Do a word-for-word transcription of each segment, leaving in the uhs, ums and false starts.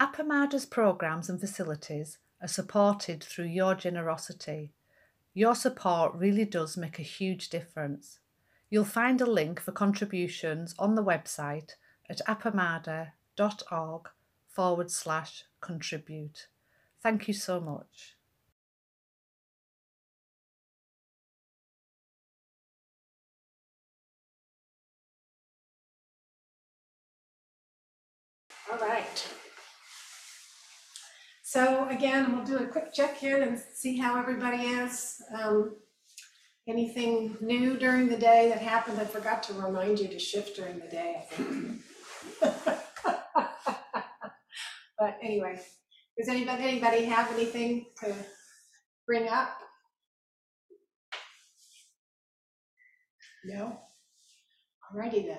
Appamada's programs and facilities are supported through your generosity. Your support really does make a huge difference. You'll find a link for contributions on the website at appamada.org forward slash contribute. Thank you so much. All right. So again, we'll do a quick check in and see how everybody is. Um, anything new during the day that happened? I forgot to remind you to shift during the day, I think. But anyway, does anybody, anybody have anything to bring up? No? All righty then.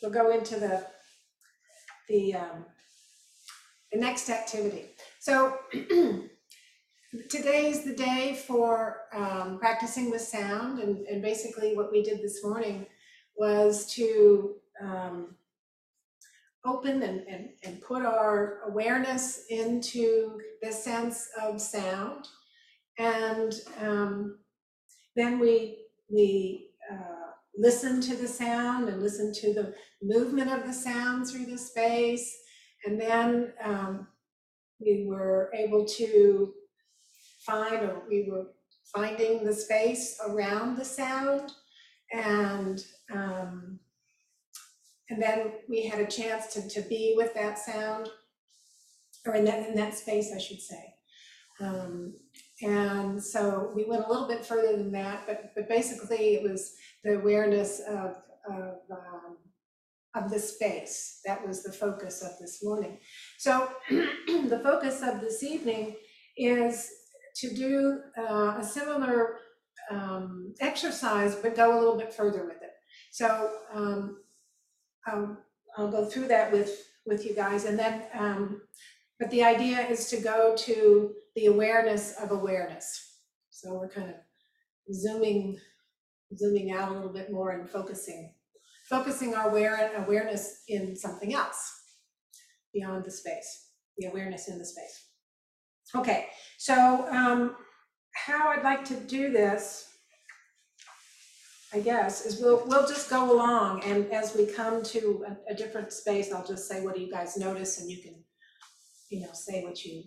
We'll go into the, the, um, the next activity. So today's the day for um, practicing with sound, and, and basically what we did this morning was to um, open and, and, and put our awareness into the sense of sound, and um, then we, we uh, listen to the sound and listen to the movement of the sound through the space. And then um, we were able to find, or we were finding the space around the sound. And, um, and then we had a chance to, to be with that sound, or in that, in that space, I should say. Um, And so we went a little bit further than that, but, but basically it was the awareness of, of, um, of the space. That was the focus of this morning. So the focus of this evening is to do uh, a similar um, exercise, but go a little bit further with it. So um, I'll, I'll go through that with, with you guys, and then, um, but the idea is to go to the awareness of awareness. So we're kind of zooming, zooming out a little bit more and focusing, focusing our aware, awareness in something else beyond the space, the awareness in the space. Okay, so um, how I'd like to do this, I guess, is we'll, we'll just go along, and as we come to a, a different space, I'll just say, what do you guys notice? And you can, you know, say what you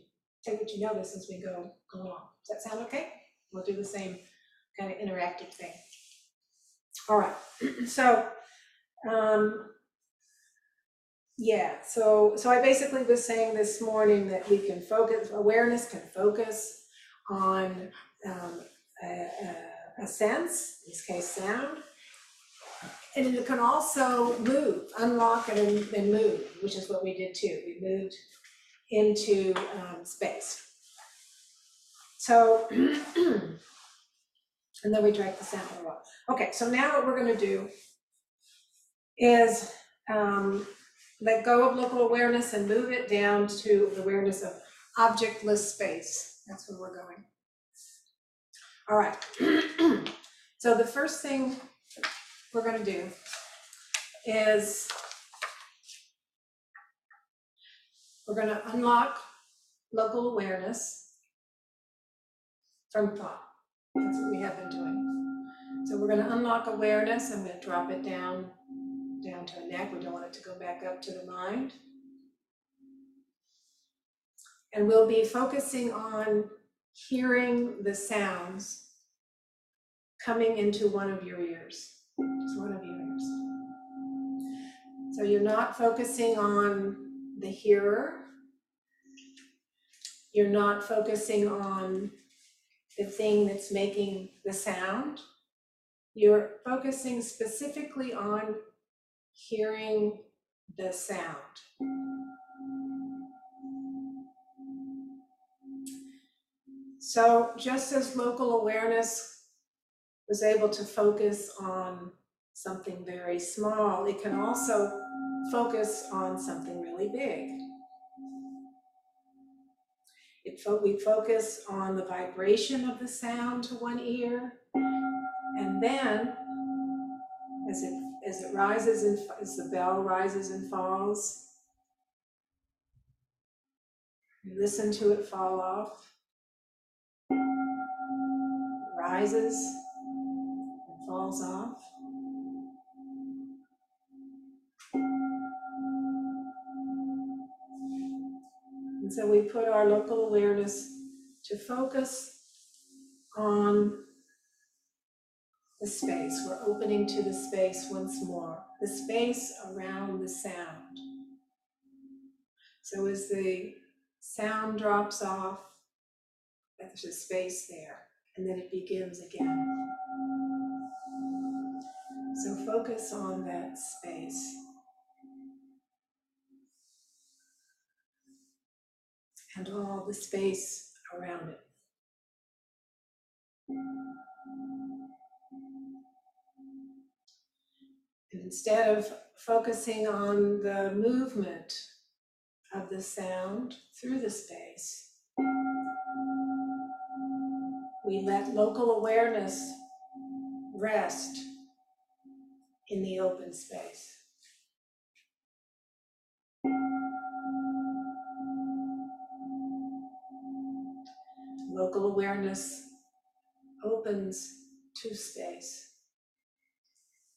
Take what you notice as we go along. Does that sound okay? We'll do the same kind of interactive thing. All right. So, um, yeah. So, so I basically was saying this morning that we can focus. Awareness can focus on um, a, a, a sense, in this case, sound, and it can also move, unlock, and, and move, which is what we did too. We moved into um, space. So, and then we drag the sound along. Okay, so now what we're going to do is um, let go of local awareness and move it down to the awareness of objectless space. That's where we're going. All right. So the first thing we're going to do is we're going to unlock local awareness from thought. That's what we have been doing. So we're going to unlock awareness. I'm going to drop it down, down to a neck. We don't want it to go back up to the mind. And we'll be focusing on hearing the sounds coming into one of your ears. Just one of your ears. So you're not focusing on the hearer. You're not focusing on the thing that's making the sound. You're focusing specifically on hearing the sound. So just as local awareness was able to focus on something very small, it can also focus on something really big. It fo we focus on the vibration of the sound to one ear, and then as it, as it rises and as the bell rises and falls, You listen to it fall off, rises and falls off. And so we put our local awareness to focus on the space. We're opening to the space once more, the space around the sound. So as the sound drops off, there's a space there, and then it begins again. So focus on that space. And all the space around it. And instead of focusing on the movement of the sound through the space, we let local awareness rest in the open space. Local awareness opens to space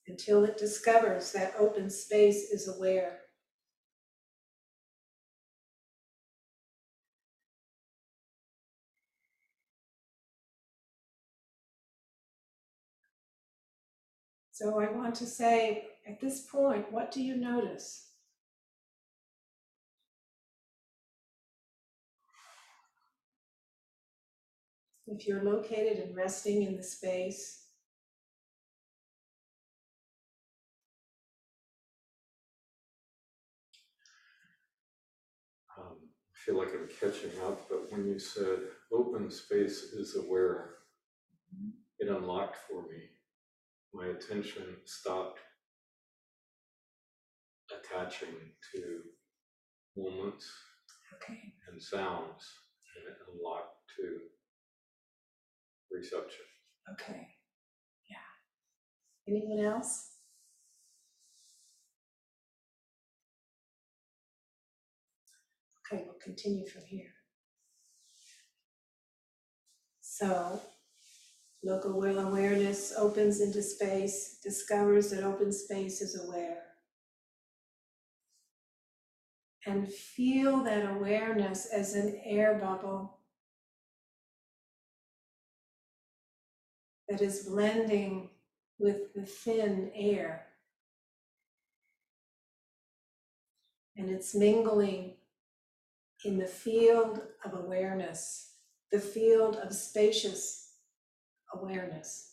until it discovers that open space is aware. So I want to say, at this point, what do you notice? If you're located and resting in the space, um, I feel like I'm catching up, but when you said open space is aware, mm-hmm. It unlocked for me. My attention stopped attaching to moments okay. and sounds, and it unlocked to reception. Okay. Yeah. Anyone else? Okay, we'll continue from here. So, local awareness opens into space, discovers that open space is aware. And feel that awareness as an air bubble that is blending with the thin air. And it's mingling in the field of awareness, the field of spacious awareness.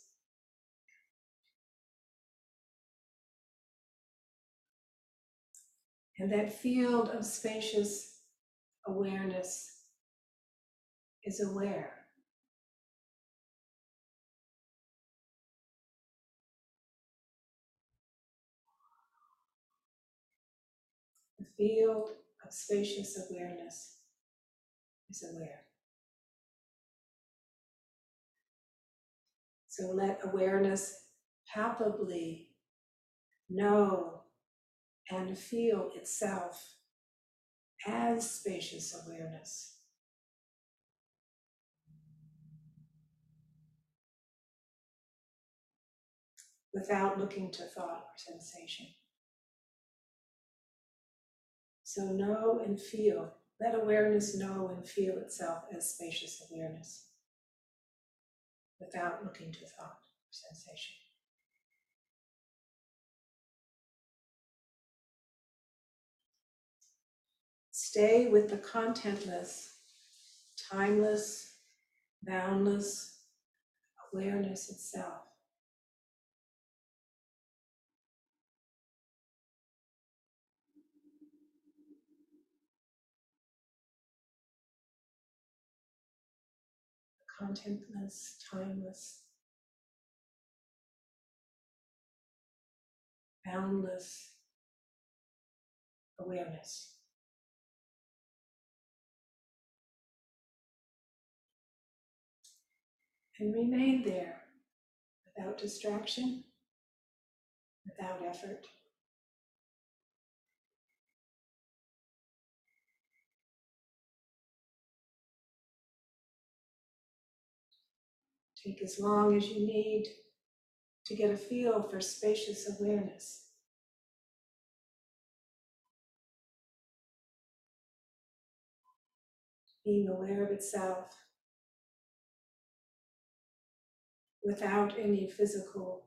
And that field of spacious awareness is aware. Field of spacious awareness is aware. So let awareness palpably know and feel itself as spacious awareness. Without looking to thought or sensation. So know and feel, let awareness know and feel itself as spacious awareness without looking to thought or sensation. Stay with the contentless, timeless, boundless awareness itself. Contentless, timeless, boundless awareness. And remain there without distraction, without effort. Take as long as you need to get a feel for spacious awareness. Being aware of itself without any physical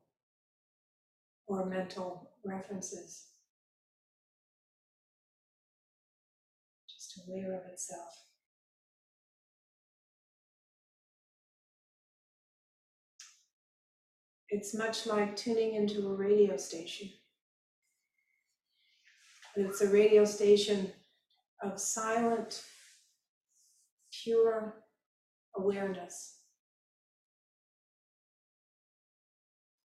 or mental references. Just aware of itself. It's much like tuning into a radio station. But it's a radio station of silent, pure awareness.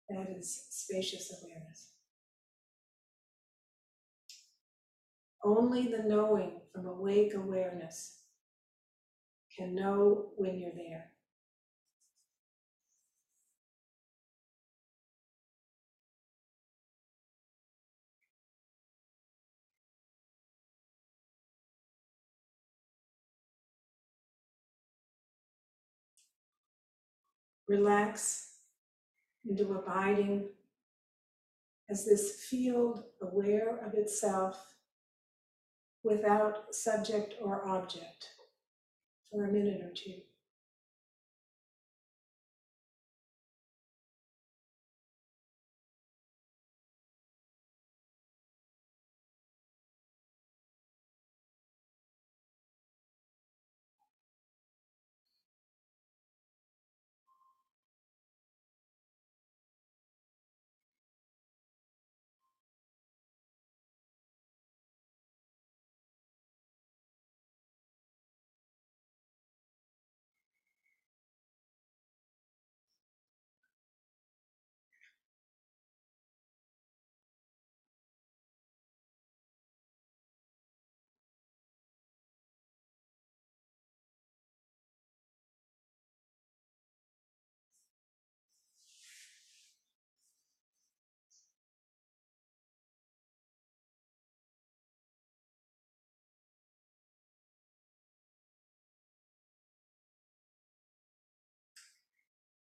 That is spacious awareness. Only the knowing from awake awareness can know when you're there. Relax into abiding as this field aware of itself without subject or object for a minute or two.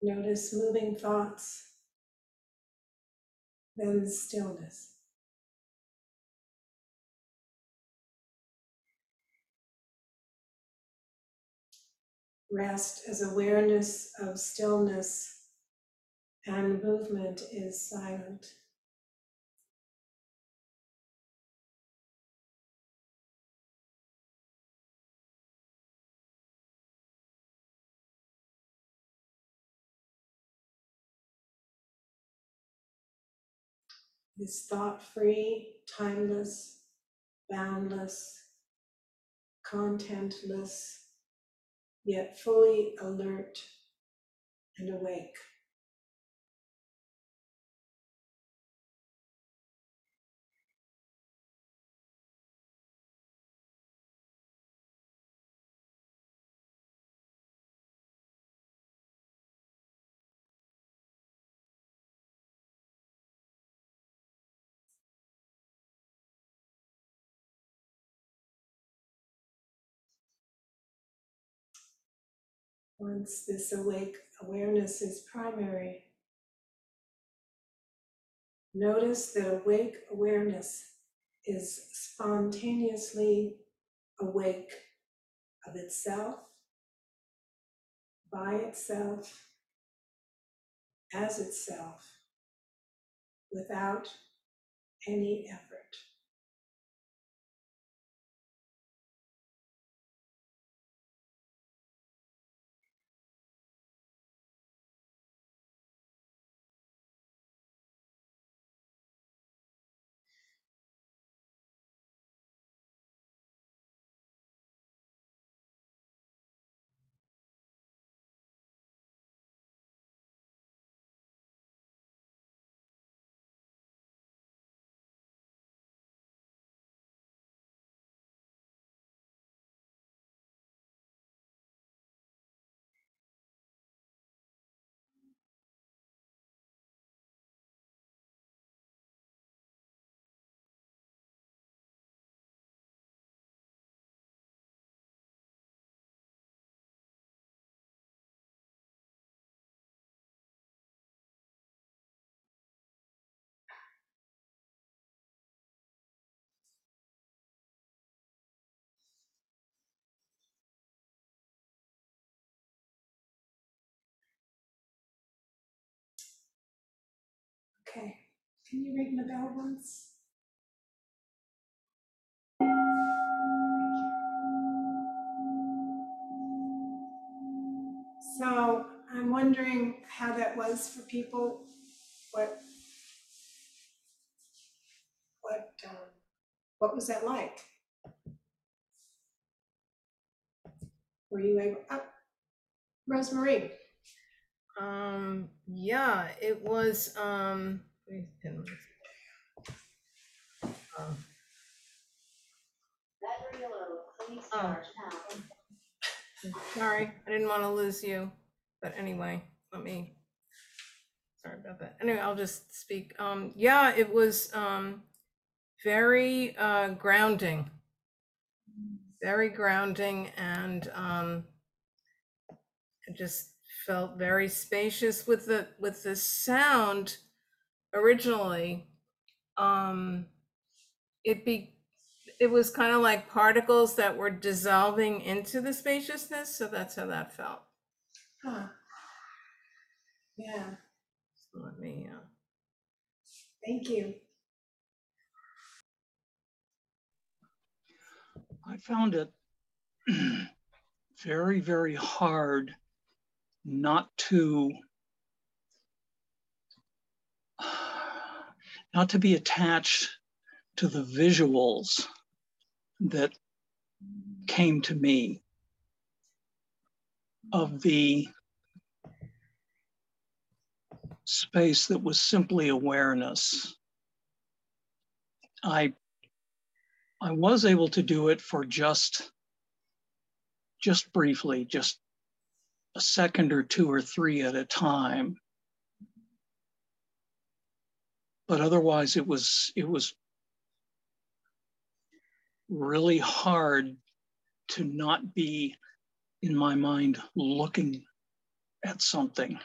Notice moving thoughts, then stillness. Rest as awareness of stillness and movement is silent. Is thought-free, timeless, boundless, contentless, yet fully alert and awake. Once this awake awareness is primary, notice that awake awareness is spontaneously awake of itself, by itself, as itself, without any effort. Okay, can you ring the bell once? So I'm wondering how that was for people, what, what, um, what was that like? Were you able, oh, Rosemarie? Um, yeah, it was, um, oh. Oh. Sorry, I didn't want to lose you, but anyway, let me, sorry about that. Anyway, I'll just speak. Um, yeah, it was um, very uh, grounding, very grounding, and um, I just felt very spacious with the, with the sound originally. Um, it be. It was kind of like particles that were dissolving into the spaciousness, so that's how that felt. Huh. Yeah. So let me. Uh... Thank you. I found it very, very hard not to not to be attached to the visuals that came to me of the space that was simply awareness. I, I was able to do it for just, just briefly, just a second or two or three at a time. But otherwise it was, it was really hard to not be, in my mind, looking at something.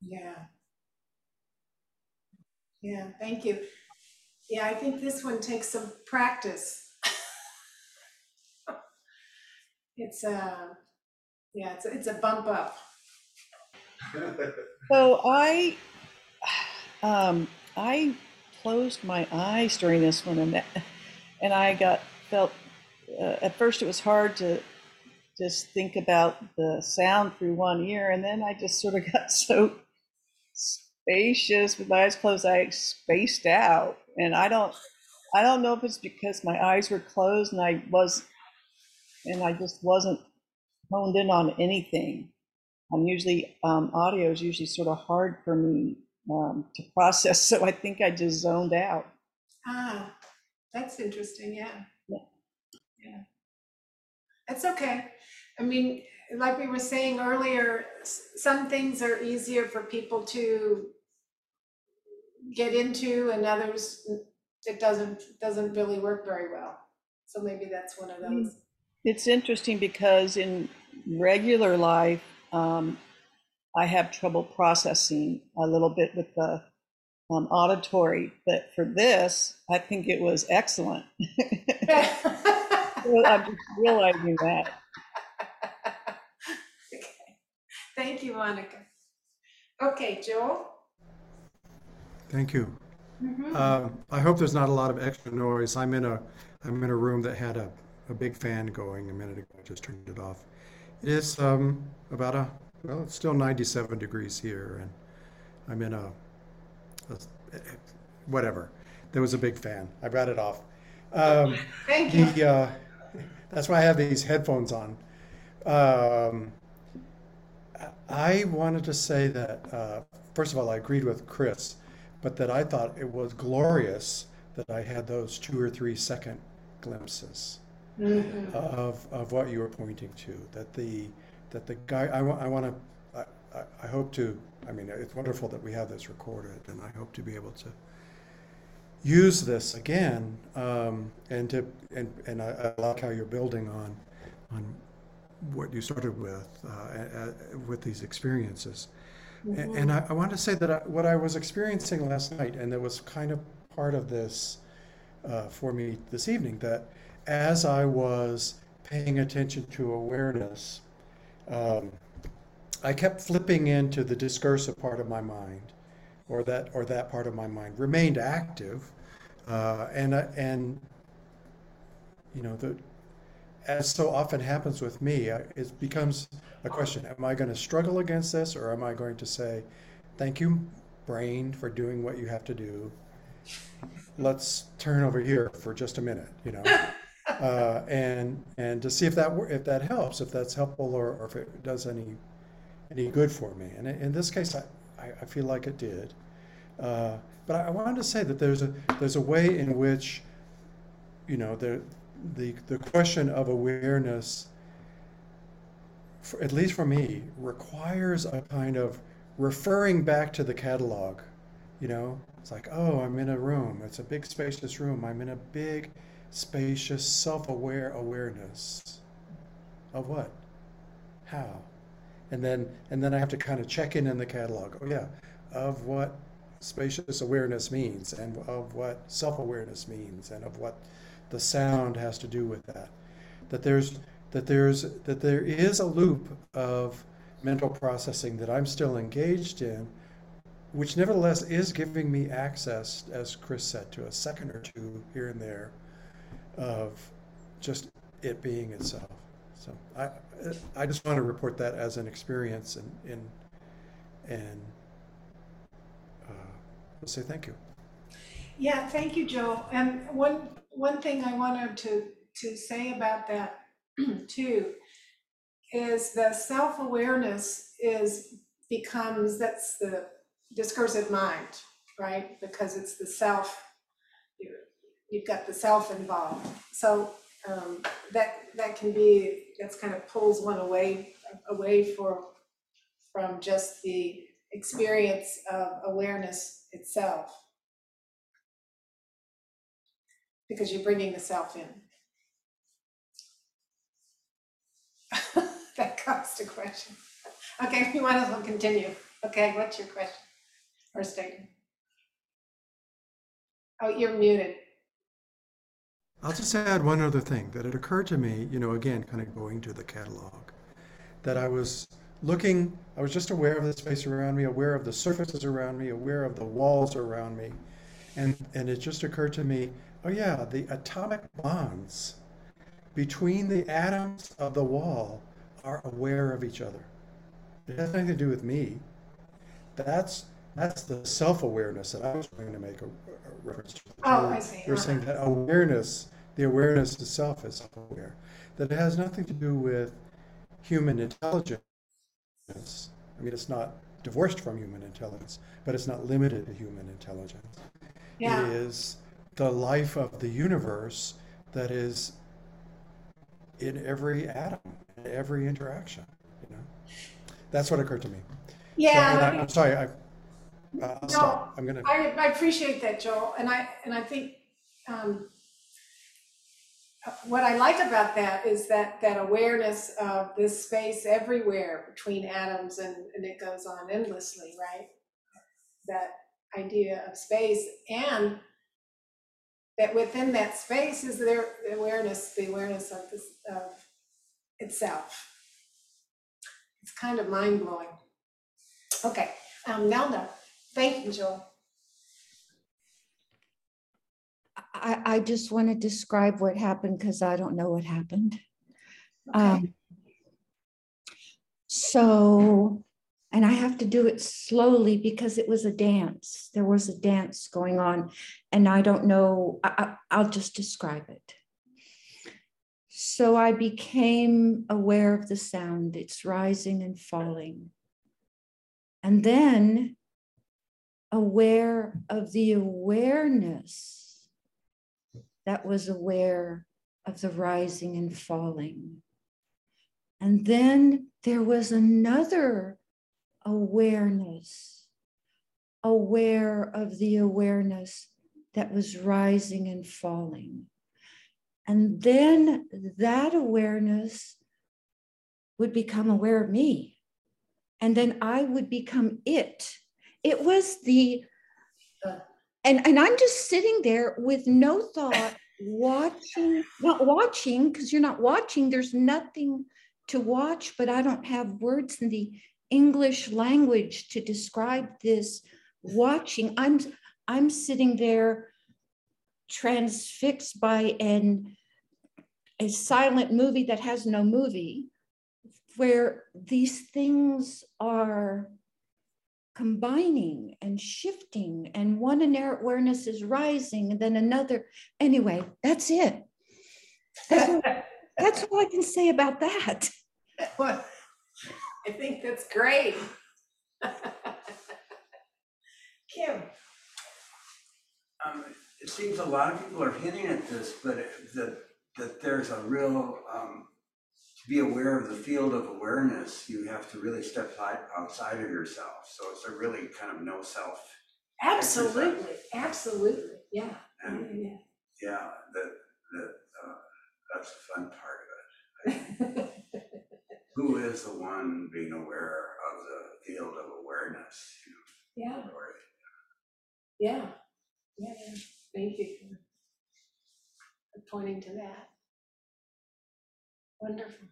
Yeah. Yeah, thank you. Yeah, I think this one takes some practice. It's a, yeah, it's a, it's a bump up. So I, um, I closed my eyes during this one, and that, and I got felt, uh, at first it was hard to just think about the sound through one ear, and then I just sort of got so spacious with my eyes closed, I spaced out. And I don't, I don't know if it's because my eyes were closed and I was, and I just wasn't honed in on anything. I'm usually, um, audio is usually sort of hard for me um, to process, so I think I just zoned out. Ah. That's interesting, yeah. yeah. Yeah. That's okay. I mean, like we were saying earlier, some things are easier for people to get into, and others it doesn't doesn't really work very well. So maybe that's one of those. It's interesting because in regular life, um, I have trouble processing a little bit with the Um, auditory, but for this, I think it was excellent. I'm just realizing that. Okay. Thank you, Monica. Okay, Joel. Thank you. Mm-hmm. uh, I hope there's not a lot of extra noise. I'm in a, I'm in a room that had a, a big fan going a minute ago. I just turned it off. It is um, about a, well, it's still ninety-seven degrees here, and I'm in a whatever. There was a big fan. I brought it off. Um, Thank you. The, uh, that's why I have these headphones on. Um, I wanted to say that, uh, first of all, I agreed with Chris, but that I thought it was glorious that I had those two or three second glimpses mm-hmm. of of what you were pointing to. That the that the guy, I, I want to I hope to, I mean, it's wonderful that we have this recorded, and I hope to be able to use this again, um, and to, and, and I, I like how you're building on, on what you started with, uh, with these experiences. Mm-hmm. And, and I, I want to say that I, what I was experiencing last night, and that was kind of part of this uh, for me this evening, that as I was paying attention to awareness, um, I kept flipping into the discursive part of my mind, or that or that part of my mind remained active, uh, and and you know, the, as so often happens with me, it becomes a question: am I going to struggle against this, or am I going to say, "Thank you, brain, for doing what you have to do. Let's turn over here for just a minute," you know, uh, and and to see if that if that helps, if that's helpful, or, or if it does any any good for me. And in this case, I, I feel like it did. Uh, but I wanted to say that there's a there's a way in which, you know, the the the question of awareness, for, at least for me, requires a kind of referring back to the catalog. You know, it's like, oh, I'm in a room. It's a big, spacious room. I'm in a big, spacious, self-aware awareness of what, how, and then and then I have to kind of check in in the catalog. Oh yeah, of what spacious awareness means, and of what self-awareness means, and of what the sound has to do with that. That there's that there's that there is a loop of mental processing that I'm still engaged in, which nevertheless is giving me access, as Chris said, to a second or two here and there of just it being itself. So I I just want to report that as an experience, and and, and uh, say thank you. Yeah, thank you, Joel. And one one thing I wanted to, to say about that too is the self-awareness is becomes, that's the discursive mind, right? Because it's the self, you've got the self involved. So um, that that can be, that's kind of pulls one away away for, from just the experience of awareness itself, because you're bringing the self in. That caused a question. Okay, we might as well continue. Okay, what's your question? Or statement. Oh, you're muted. I'll just add one other thing, that it occurred to me, you know, again, kind of going to the catalog, that I was looking, I was just aware of the space around me, aware of the surfaces around me, aware of the walls around me. And, and it just occurred to me, oh yeah, the atomic bonds between the atoms of the wall are aware of each other. It has nothing to do with me. That's That's the self-awareness that I was trying to make a, a reference to. Oh, I see. You're saying that awareness, the awareness itself is self-aware, that it has nothing to do with human intelligence. I mean, it's not divorced from human intelligence, but it's not limited to human intelligence. Yeah. It is the life of the universe that is in every atom, in every interaction. You know, that's what occurred to me. Yeah. So, I, I'm sorry. I, Uh, no, I'm gonna... I, I appreciate that, Joel, and I and I think um, what I like about that is that that awareness of this space everywhere between atoms, and, and it goes on endlessly, right? That idea of space, and that within that space is their awareness, the awareness of this, of itself. It's kind of mind blowing. Okay, um, Nelda. Thank you, Joel. I, I just want to describe what happened, because I don't know what happened. Okay. Um, so, and I have to do it slowly because it was a dance. There was a dance going on, and I don't know, I, I, I'll just describe it. So I became aware of the sound, it's rising and falling. And then aware of the awareness that was aware of the rising and falling. And then there was another awareness, aware of the awareness that was rising and falling. And then that awareness would become aware of me. And then I would become it. It was the, and, and I'm just sitting there with no thought, watching, not watching, because you're not watching, there's nothing to watch, but I don't have words in the English language to describe this watching. I'm, I'm sitting there transfixed by an, a silent movie that has no movie, where these things are combining and shifting, and one inherent awareness is rising and then another. Anyway, that's it. That's all, that's all I can say about that. Well, I think that's great. Kim. Um, it seems a lot of people are hinting at this, but that that there's a real, um, to be aware of the field of awareness, you have to really step outside of yourself. So it's a really kind of no self. Absolutely, exercise. Absolutely, yeah. And yeah, yeah, that, that, uh, that's the fun part of it. Who is the one being aware of the field of awareness? You know, yeah. Or, yeah. Yeah. Yeah, yeah, thank you for pointing to that. Wonderful.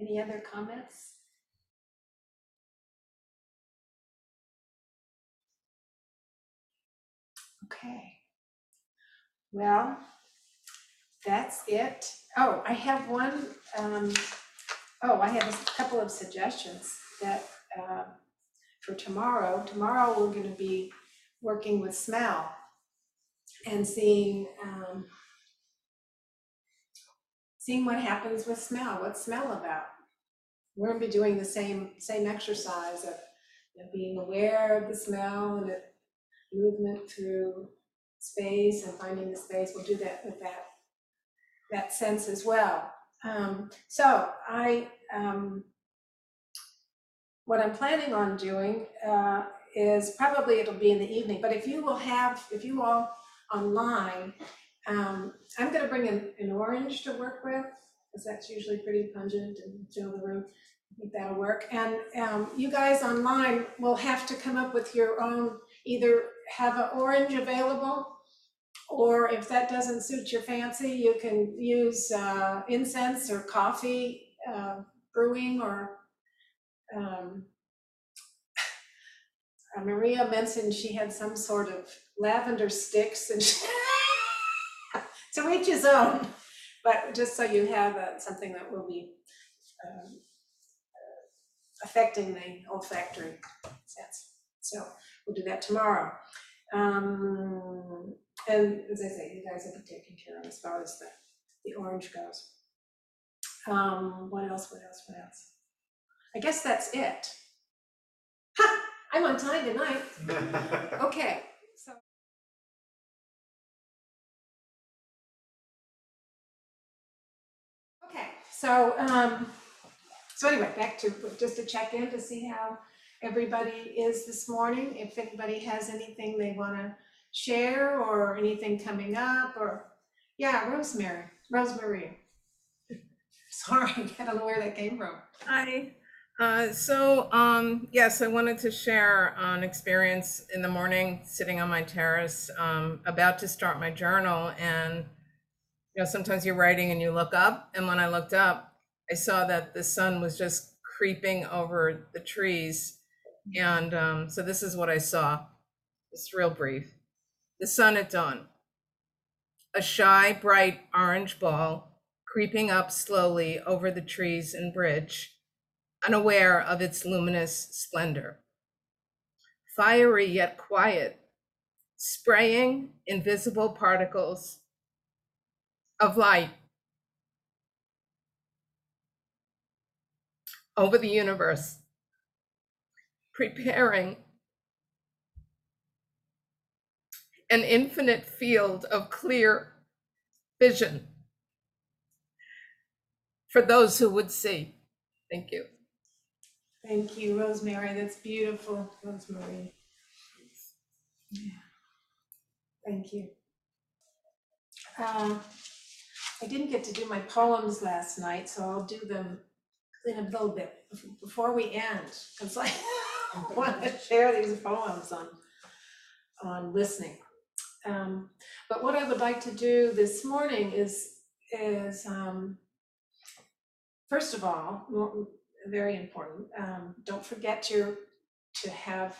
Any other comments? Okay. Well, that's it. Oh, I have one. Um, oh, I have a couple of suggestions that uh, for tomorrow. Tomorrow we're going to be working with smell and seeing um, seeing what happens with smell. What's smell about? We're going to be doing the same same exercise of, of being aware of the smell and the movement through space and finding the space. We'll do that with that that sense as well. Um, so I um, what I'm planning on doing. Uh, is probably it'll be in the evening, but if you will have, if you all online, um, I'm going to bring an, an orange to work with, because that's usually pretty pungent and fill the room. I think that'll work. And um, you guys online will have to come up with your own, either have an orange available, or if that doesn't suit your fancy, you can use uh, incense or coffee uh, brewing, or um, Uh, Maria mentioned she had some sort of lavender sticks, and she to each his own, but just so you have uh, something that will be um, uh, affecting the olfactory sense. So we'll do that tomorrow. Um, and as I say, you guys will be taken care of as far as the, the orange goes. Um, what else, what else, what else? I guess that's it. Ha! I'm on time tonight. Okay. So okay. So um, so anyway, back to just to check in to see how everybody is this morning. If anybody has anything they want to share or anything coming up, or yeah, Rosemary, Rosemary. Sorry, I don't know where that came from. Hi. Uh, so, um, yes, I wanted to share an experience in the morning, sitting on my terrace, um, about to start my journal. And, you know, sometimes you're writing and you look up. And when I looked up, I saw that the sun was just creeping over the trees. And um, so this is what I saw. It's real brief. The sun at dawn. A shy, bright orange ball creeping up slowly over the trees and bridge, unaware of its luminous splendor. Fiery yet quiet, spraying invisible particles of light over the universe, preparing an infinite field of clear vision for those who would see. Thank you. Thank you, Rosemary. That's beautiful, Rosemary. Yeah. Thank you. Uh, I didn't get to do my poems last night, so I'll do them in a little bit before we end, because I want to share these poems on, on listening. Um, but what I would like to do this morning is, is um, first of all, very important. Um, don't forget your, to have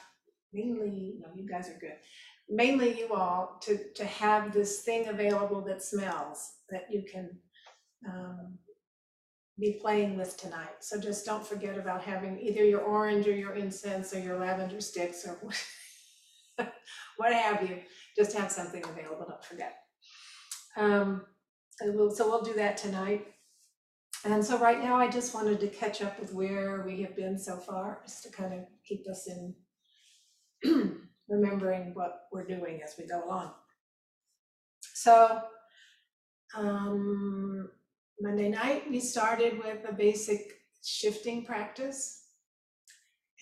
mainly, no, you guys are good, mainly you all, to, to have this thing available that smells, that you can um, be playing with tonight. So just don't forget about having either your orange or your incense or your lavender sticks or what have you. Just have something available, don't forget. Um, so, we'll, so we'll do that tonight. And so right now I just wanted to catch up with where we have been so far, just to kind of keep us in remembering what we're doing as we go along. So um, Monday night we started with a basic shifting practice.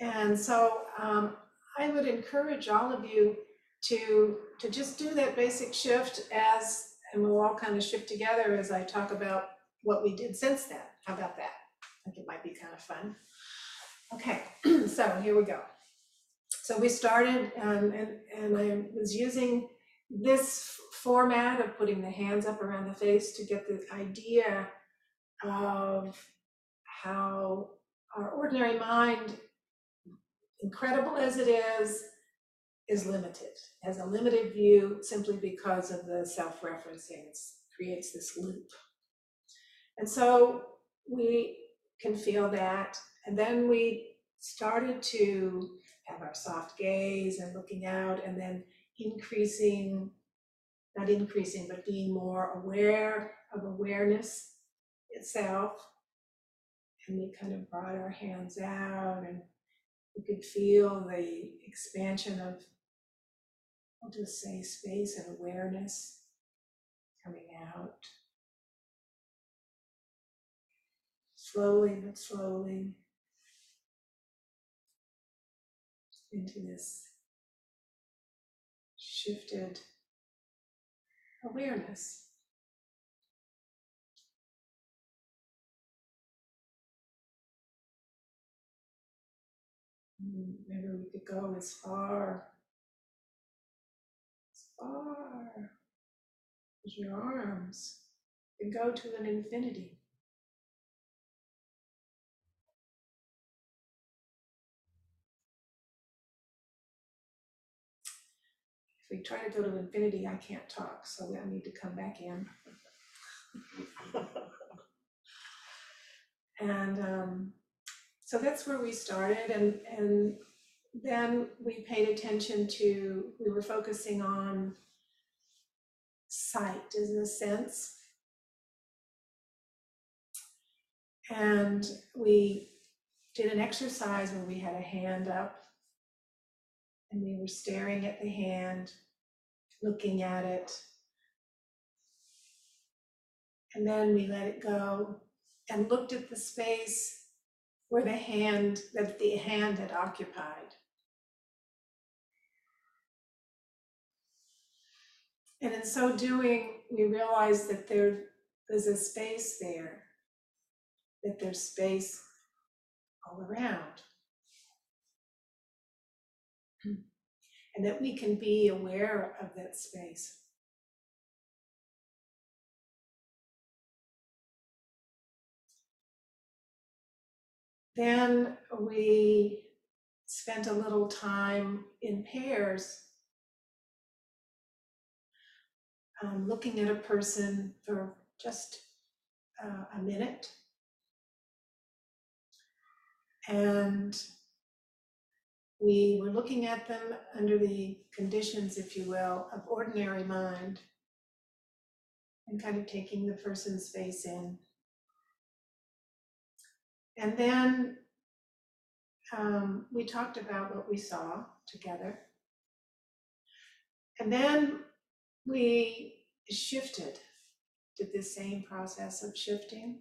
And so um, I would encourage all of you to, to just do that basic shift as, and we'll all kind of shift together as I talk about what we did since then. How about that? I think it might be kind of fun. Okay, so here we go. So we started, um, and, and I was using this format of putting the hands up around the face to get the idea of how our ordinary mind, incredible as it is, is limited, has a limited view simply because of the self-referencing. It creates this loop. And so we can feel that. And then we started to have our soft gaze and looking out, and then increasing, not increasing, but being more aware of awareness itself. And we kind of brought our hands out, and we could feel the expansion of, I'll just say, space and awareness coming out. Slowly but slowly into this shifted awareness. Remember, we could go as far, as far as your arms, and go to an infinity. If we try to go to infinity, I can't talk, so I need to come back in. And um, so that's where we started, and, and then we paid attention to, we were focusing on sight in a sense. And we did an exercise where we had a hand up, and we were staring at the hand, looking at it. And then we let it go and looked at the space where the hand, that the hand had occupied. And in so doing, we realized that there was a space there, that there's space all around. And that we can be aware of that space. Then we spent a little time in pairs, um, looking at a person for just uh, a minute, and we were looking at them under the conditions, if you will, of ordinary mind, and kind of taking the person's face in. And then um, we talked about what we saw together. And then we shifted, did this same process of shifting.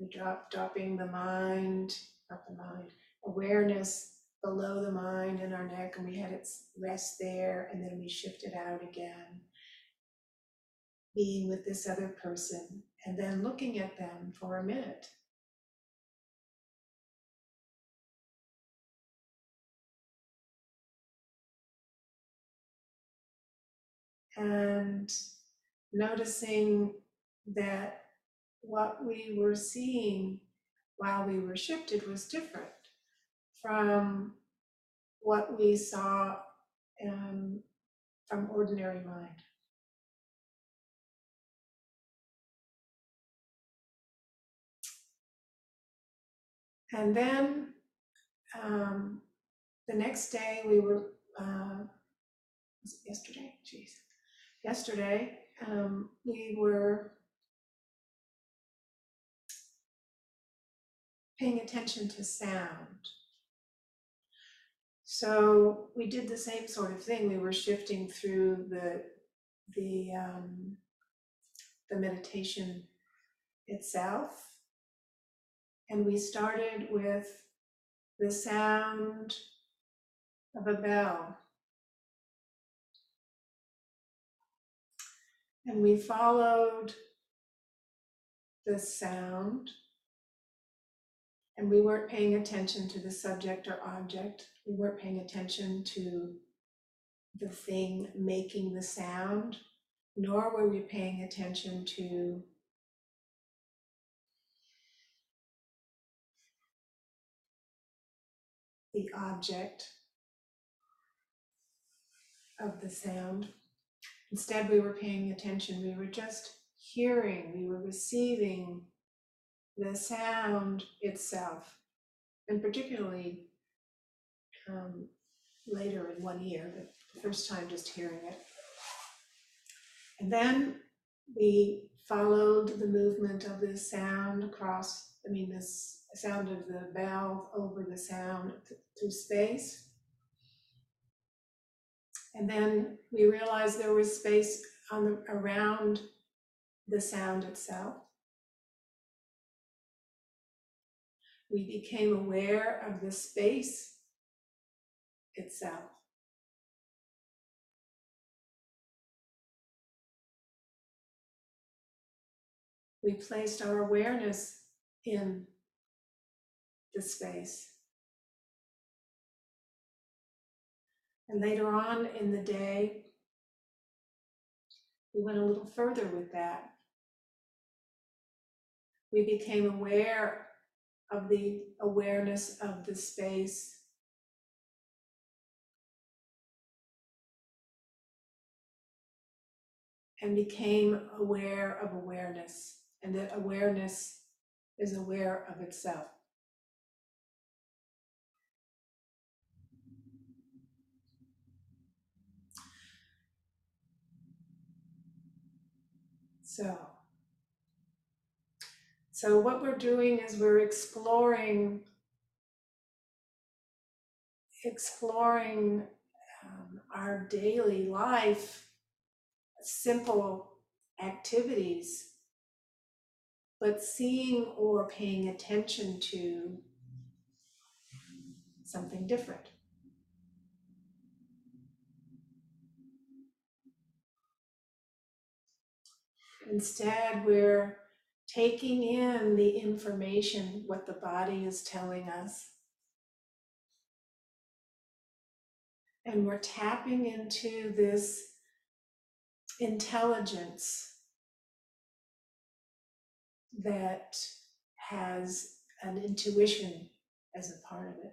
We dropped, dropping the mind, not the mind, awareness below the mind in our neck, and we had it rest there, and then we shifted out again, being with this other person, and then looking at them for a minute. And noticing that what we were seeing while we were shifted was different from what we saw um, from ordinary mind. And then um, the next day we were, uh, was it yesterday? Jeez. Yesterday um, we were paying attention to sound. So we did the same sort of thing. We were shifting through the the um, the meditation itself, and we started with the sound of a bell, and we followed the sound. And we weren't paying attention to the subject or object. We weren't paying attention to the thing making the sound, nor were we paying attention to the object of the sound. Instead, we were paying attention. We were just hearing, we were receiving the sound itself, and particularly um, later in one ear, the first time just hearing it. And then we followed the movement of this sound across, I mean, this sound of the bell over the sound through space. And then we realized there was space on the, around the sound itself. We became aware of the space itself. We placed our awareness in the space. And later on in the day, we went a little further with that. We became aware of the awareness of the space. And became aware of awareness, and that awareness is aware of itself. So. So what we're doing is we're exploring, exploring um, our daily life, simple activities, but seeing or paying attention to something different. Instead, we're taking in the information, what the body is telling us. And we're tapping into this intelligence that has an intuition as a part of it.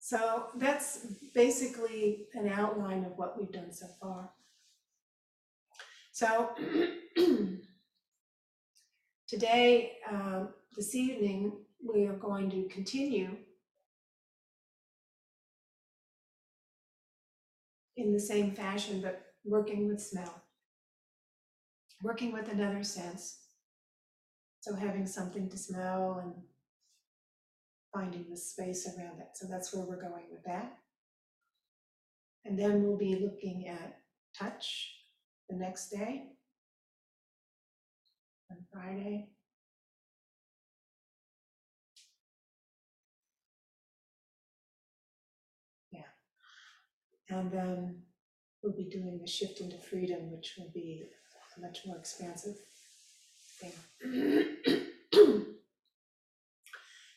So that's basically an outline of what we've done so far. So today, uh, this evening, we are going to continue in the same fashion, but working with smell, working with another sense. So having something to smell and finding the space around it. So that's where we're going with that. And then we'll be looking at touch the next day, on Friday. Yeah. And then we'll be doing the shift into freedom, which will be a much more expansive thing.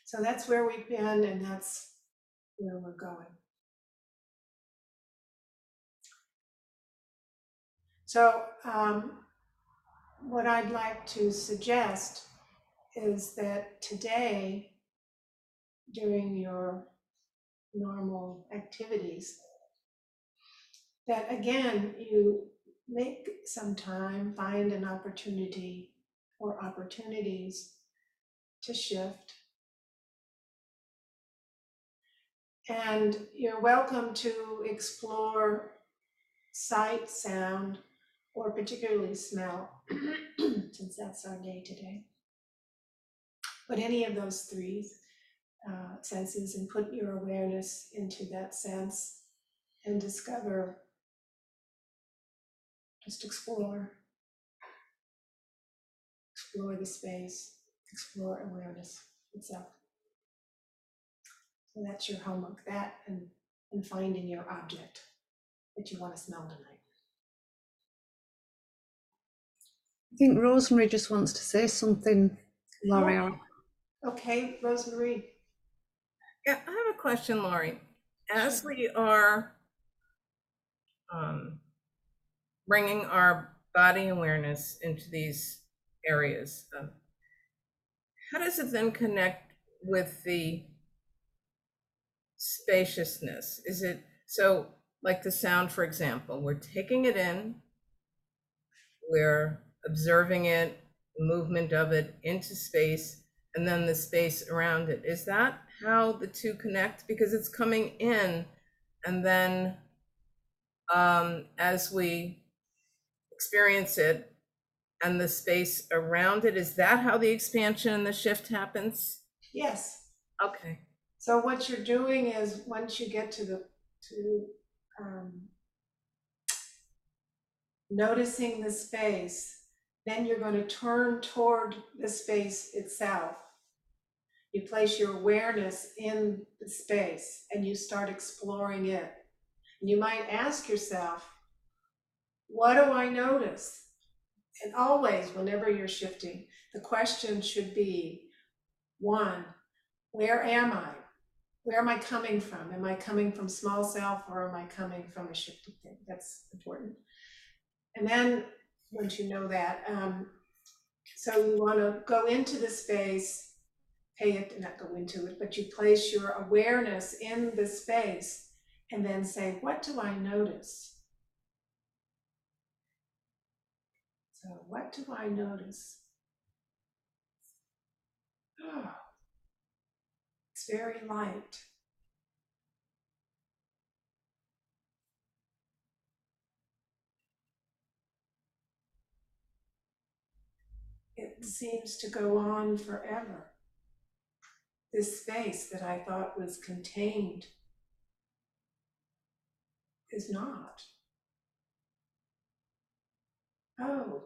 So that's where we've been, and that's where we're going. So um, what I'd like to suggest is that today, during your normal activities, that again, you make some time, find an opportunity or opportunities to shift. And you're welcome to explore sight, sound, or particularly smell, since that's our day today. But any of those three uh, senses, and put your awareness into that sense and discover, just explore, explore the space, explore awareness itself. So that's your homework, that and, and finding your object that you want to smell tonight. I think Rosemary just wants to say something, Laurie. Oh. Okay, Rosemary. Yeah, I have a question, Laurie. As we are um, bringing our body awareness into these areas, um, how does it then connect with the spaciousness? Is it so, like the sound, for example, we're taking it in, we're observing it, movement of it into space, and then the space around it. Is that how the two connect? Because it's coming in, and then um, as we experience it and the space around it, is that how the expansion and the shift happens? Yes. Okay. So what you're doing is, once you get to the to um, noticing the space, then you're going to turn toward the space itself. You place your awareness in the space and you start exploring it. And you might ask yourself, what do I notice? And always, whenever you're shifting, the question should be, one, where am I? Where am I coming from? Am I coming from small self, or am I coming from a shifted thing? That's important. And then, once you know that, um, so you want to go into the space, pay it, not go into it, but you place your awareness in the space and then say, what do I notice? So what do I notice? Oh, it's very light. It seems to go on forever. This space that I thought was contained is not. Oh.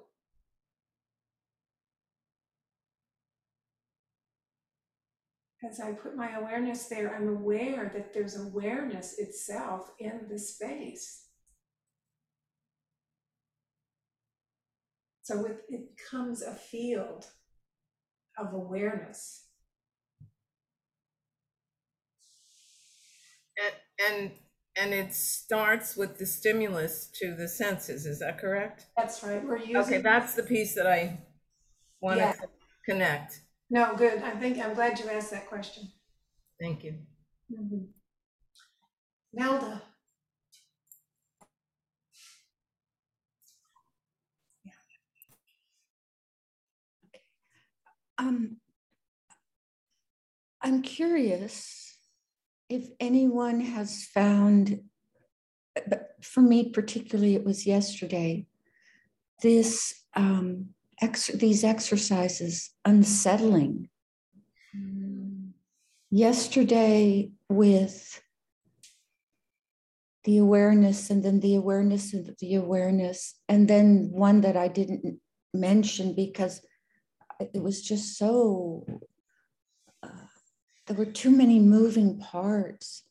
As I put my awareness there, I'm aware that there's awareness itself in the space. So it, it becomes a field of awareness. And, and, and it starts with the stimulus to the senses, is that correct? That's right. We're using, okay, that's the piece that I want yeah. to connect. No, good. I think I'm glad you asked that question. Thank you. Mm-hmm. Nelda. Um, I'm curious if anyone has found, but for me particularly, it was yesterday, this um, ex- these exercises unsettling. Mm. Yesterday with the awareness, and then the awareness, and the awareness, and then one that I didn't mention because it was just so, uh, there were too many moving parts,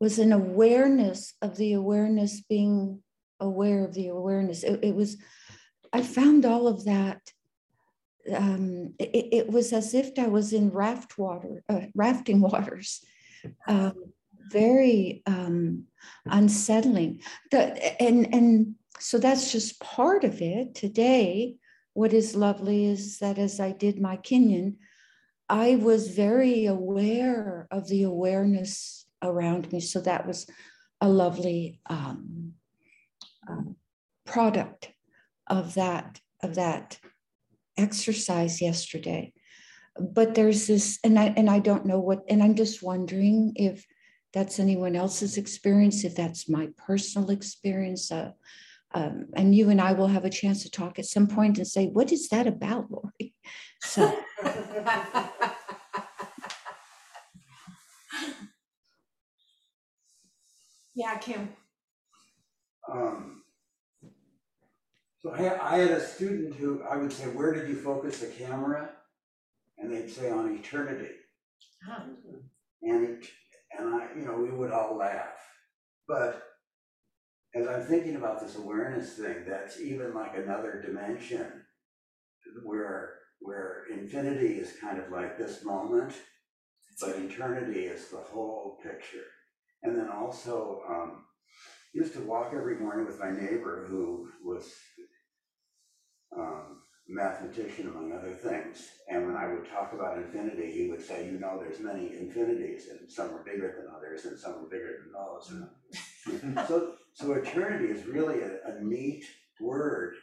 was an awareness of the awareness being aware of the awareness. It, it was, I found all of that, um, it, it was as if I was in raft water, uh, rafting waters, um, very um, unsettling. The, and, and so that's just part of it today. What is lovely is that as I did my Kinyin, I was very aware of the awareness around me. So that was a lovely um, uh, product of that, of that exercise yesterday. But there's this, and I, and I don't know what, and I'm just wondering if that's anyone else's experience, if that's my personal experience. Uh, um, and you and I will have a chance to talk at some point and say, what is that about, Lori? So. Yeah, Kim. Um, so I, I had a student who, I would say, where did you focus the camera? And they'd say, on eternity. Oh. And it, and I, you know, we would all laugh. But as I'm thinking about this awareness thing, that's even like another dimension where where infinity is kind of like this moment, but eternity is the whole picture. And then also, um, I used to walk every morning with my neighbor who was um, mathematician, among other things, and when I would talk about infinity, he would say, you know, there's many infinities, and some are bigger than others, and some are bigger than those. And so, so eternity is really a, a neat word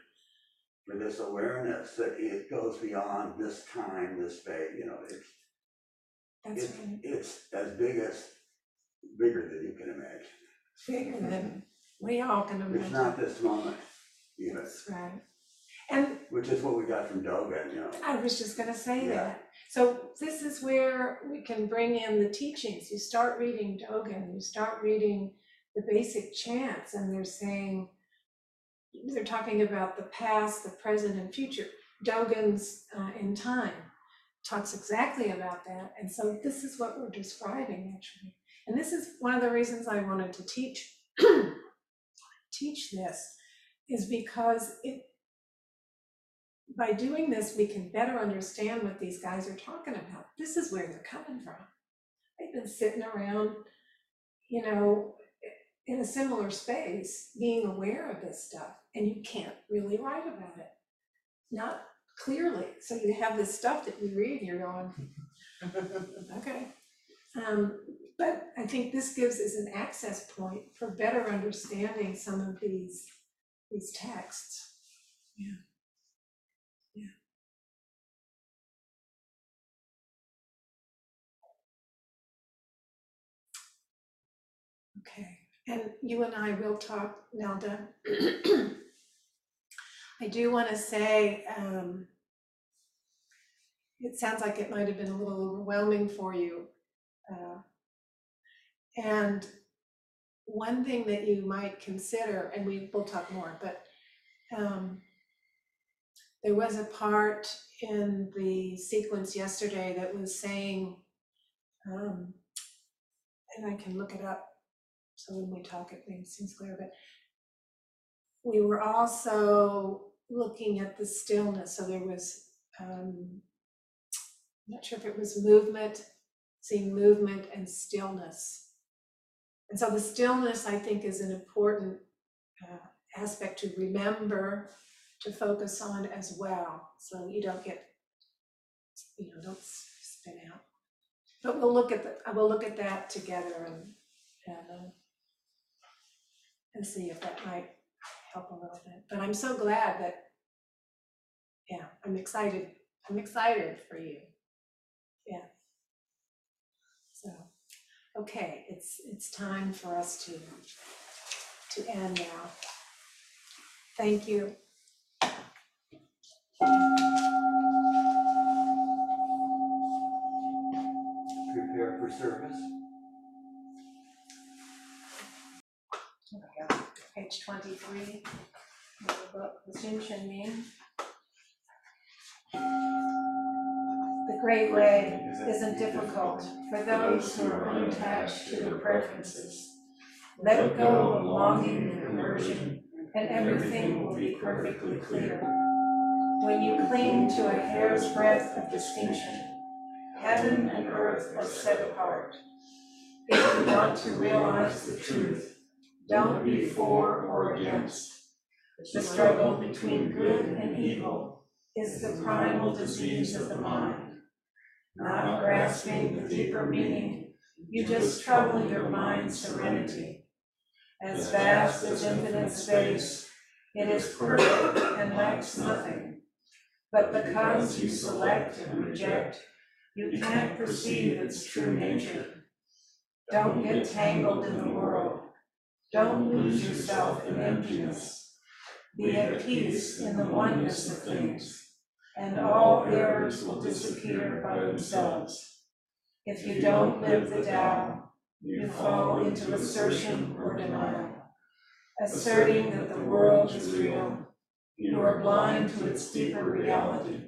for this awareness that it goes beyond this time, this space. You know, it's That's it's, right. it's as big as bigger than you can imagine. Bigger than we all can imagine. It's not this moment. You know. That's right. And which is what we got from Dogen, you know. I was just going to say yeah. that. So this is where we can bring in the teachings. You start reading Dogen, you start reading the basic chants, and they're saying, they're talking about the past, the present, and future. Dogen's uh, in time talks exactly about that. And so this is what we're describing, actually. And this is one of the reasons I wanted to teach, teach this, is because it, by doing this, we can better understand what these guys are talking about. This is where they're coming from. They've been sitting around, you know, in a similar space, being aware of this stuff, and you can't really write about it. Not clearly. So you have this stuff that you read and you're going, okay. Um, but I think this gives us an access point for better understanding some of these, these texts. Yeah. Okay, and you and I will talk, Nelda. I do want to say, um, it sounds like it might have been a little overwhelming for you. Uh, and one thing that you might consider, and we will talk more, but um, there was a part in the sequence yesterday that was saying, um, and I can look it up, so when we talk, it seems clear, but we were also looking at the stillness. So there was, um, I'm not sure if it was movement, seeing movement and stillness. And so the stillness, I think, is an important uh, aspect to remember, to focus on as well. So you don't get, you know, don't spin out. But we'll look at the, we'll look at that together and, and uh, and see if that might help a little bit. But I'm so glad that, yeah, I'm excited. I'm excited for you. Yeah. So, okay, it's it's time for us to to end now. Thank you. Prepare for service. Page twenty-three of the book, the Xinxin Ming. The great way isn't difficult for those who are unattached to their preferences. Let go of longing and aversion, and everything will be perfectly clear. When you cling to a hair's breadth of distinction, heaven and earth are set apart. If you want to realize the truth, don't be for or against. The struggle between good and evil is the primal disease of the mind. not grasping the deeper meaning, you just trouble your mind's serenity. As vast as infinite space, it is perfect and lacks nothing. But because you select and reject, you can't perceive its true nature. Don't get tangled in the world. Don't lose yourself in emptiness. Be at peace in the oneness of things, and all errors will disappear by themselves. If you don't live the Tao, you fall into assertion or denial. Asserting that the world is real, you are blind to its deeper reality.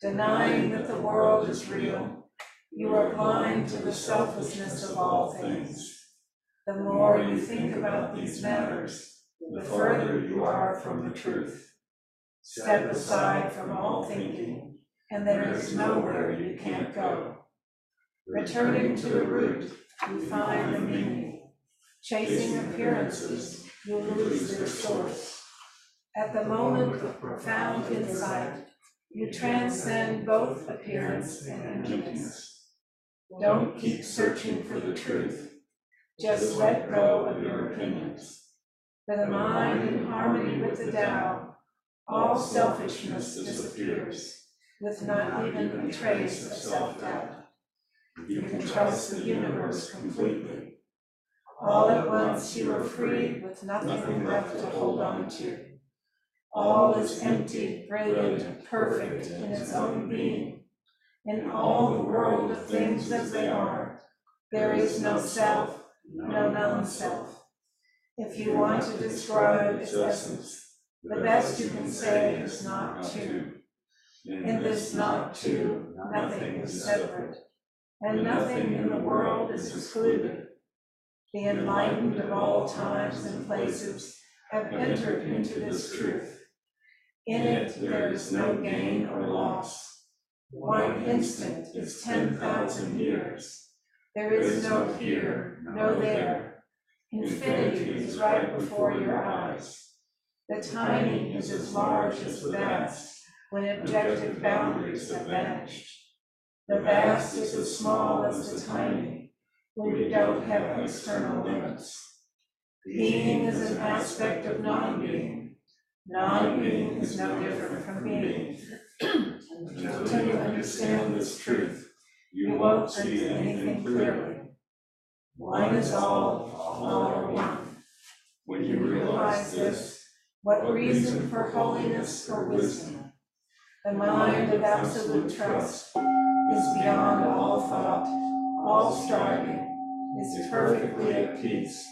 Denying that the world is real, you are blind to the selflessness of all things. The more you think about these matters, the further you are from the truth. Step aside from all thinking, and there is nowhere you can't go. Returning to the root, you find the meaning. Chasing appearances, you lose their source. At the moment of profound insight, you transcend both appearance and emptiness. Don't keep searching for the truth. Just let go of your opinions. For the mind in harmony with the Tao, all selfishness disappears, with not even a trace of self-doubt. You can trust the universe completely. All at once you are free with nothing left to hold on to. All is empty, brilliant, perfect in its own being. In all the world of things as they are, there is no self, no non-self. If you want to describe its essence, the best you can say is not two. In this not two, nothing is separate, and nothing in the world is excluded. The enlightened of all times and places have entered into this truth. In it there is no gain or loss. One instant is ten thousand years. There is no here, no there. Infinity is right before your eyes. The tiny is as large as the vast when objective boundaries have vanished. The vast is as small as the tiny, when you don't have external limits. Being is an aspect of non-being. Non-being is no different from being. Until you understand this truth, you won't see anything clearly. One is all, all are one. When you realize this, what reason for holiness or wisdom? The mind of absolute trust is beyond all thought, all striving, is perfectly at peace.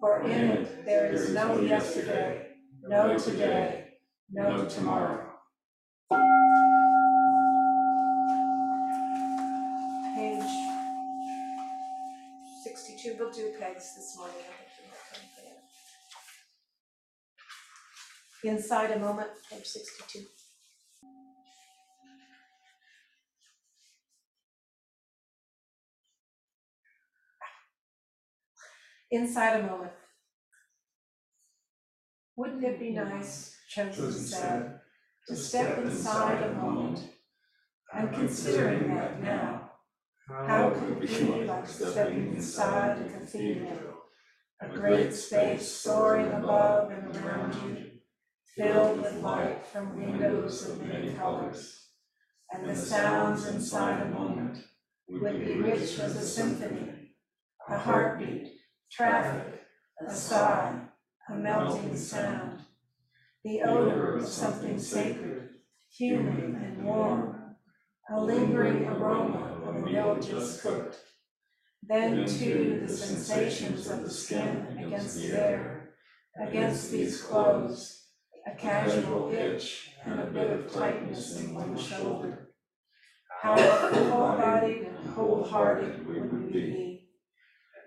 For in it there is no yesterday, no today, no tomorrow. Page sixty-two, we'll do pegs this morning. Inside a moment, page sixty-two. Inside a moment. Wouldn't it be nice, Chosen said, to step inside a moment? I'm considering that now. How could it be like stepping inside a cathedral, a great space soaring above and around you, filled with light from windows of many colors? And the sounds inside a moment would be rich as a symphony, a heartbeat, traffic, a sigh, a melting sound, the odor of something sacred, human and warm, a lingering aroma of a meal just cooked. Then, too, the sensations of the skin against the air, against these clothes, a casual itch and a bit of tightness in one shoulder. How full-bodied and wholehearted would we be?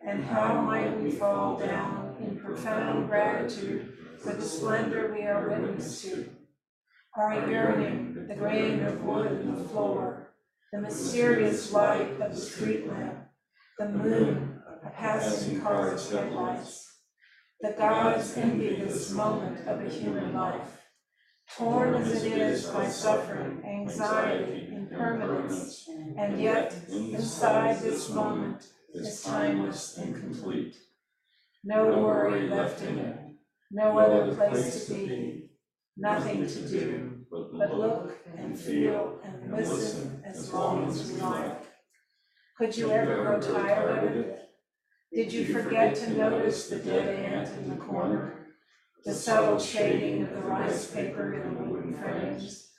And how might we fall down in profound gratitude for the splendor we are witness to? Our yearning, the grain of wood in the floor, the mysterious light of the street lamp, the moon, a passing car's headlights. The gods envy this moment of a human life. Torn as it is by suffering, anxiety, and impermanence, and yet, inside this moment, is timeless and complete. No worry left in it, no other place to be, nothing to do, but look and feel and listen as long as we like. Could you ever grow tired of it? Did you forget to notice the dead ant in the corner, the subtle shading of the rice paper in the wooden frames,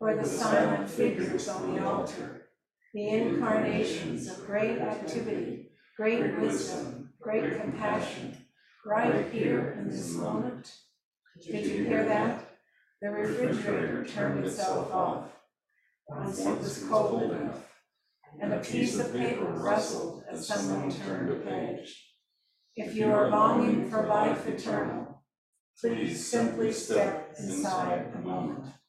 or the silent figures on the altar, the incarnations of great activity, great wisdom, great compassion, right here in this moment? Did you hear that? The refrigerator turned itself off. Once it was cold enough, and a piece of paper rustled as someone turned a page. If you are longing for life eternal, please simply step inside a moment.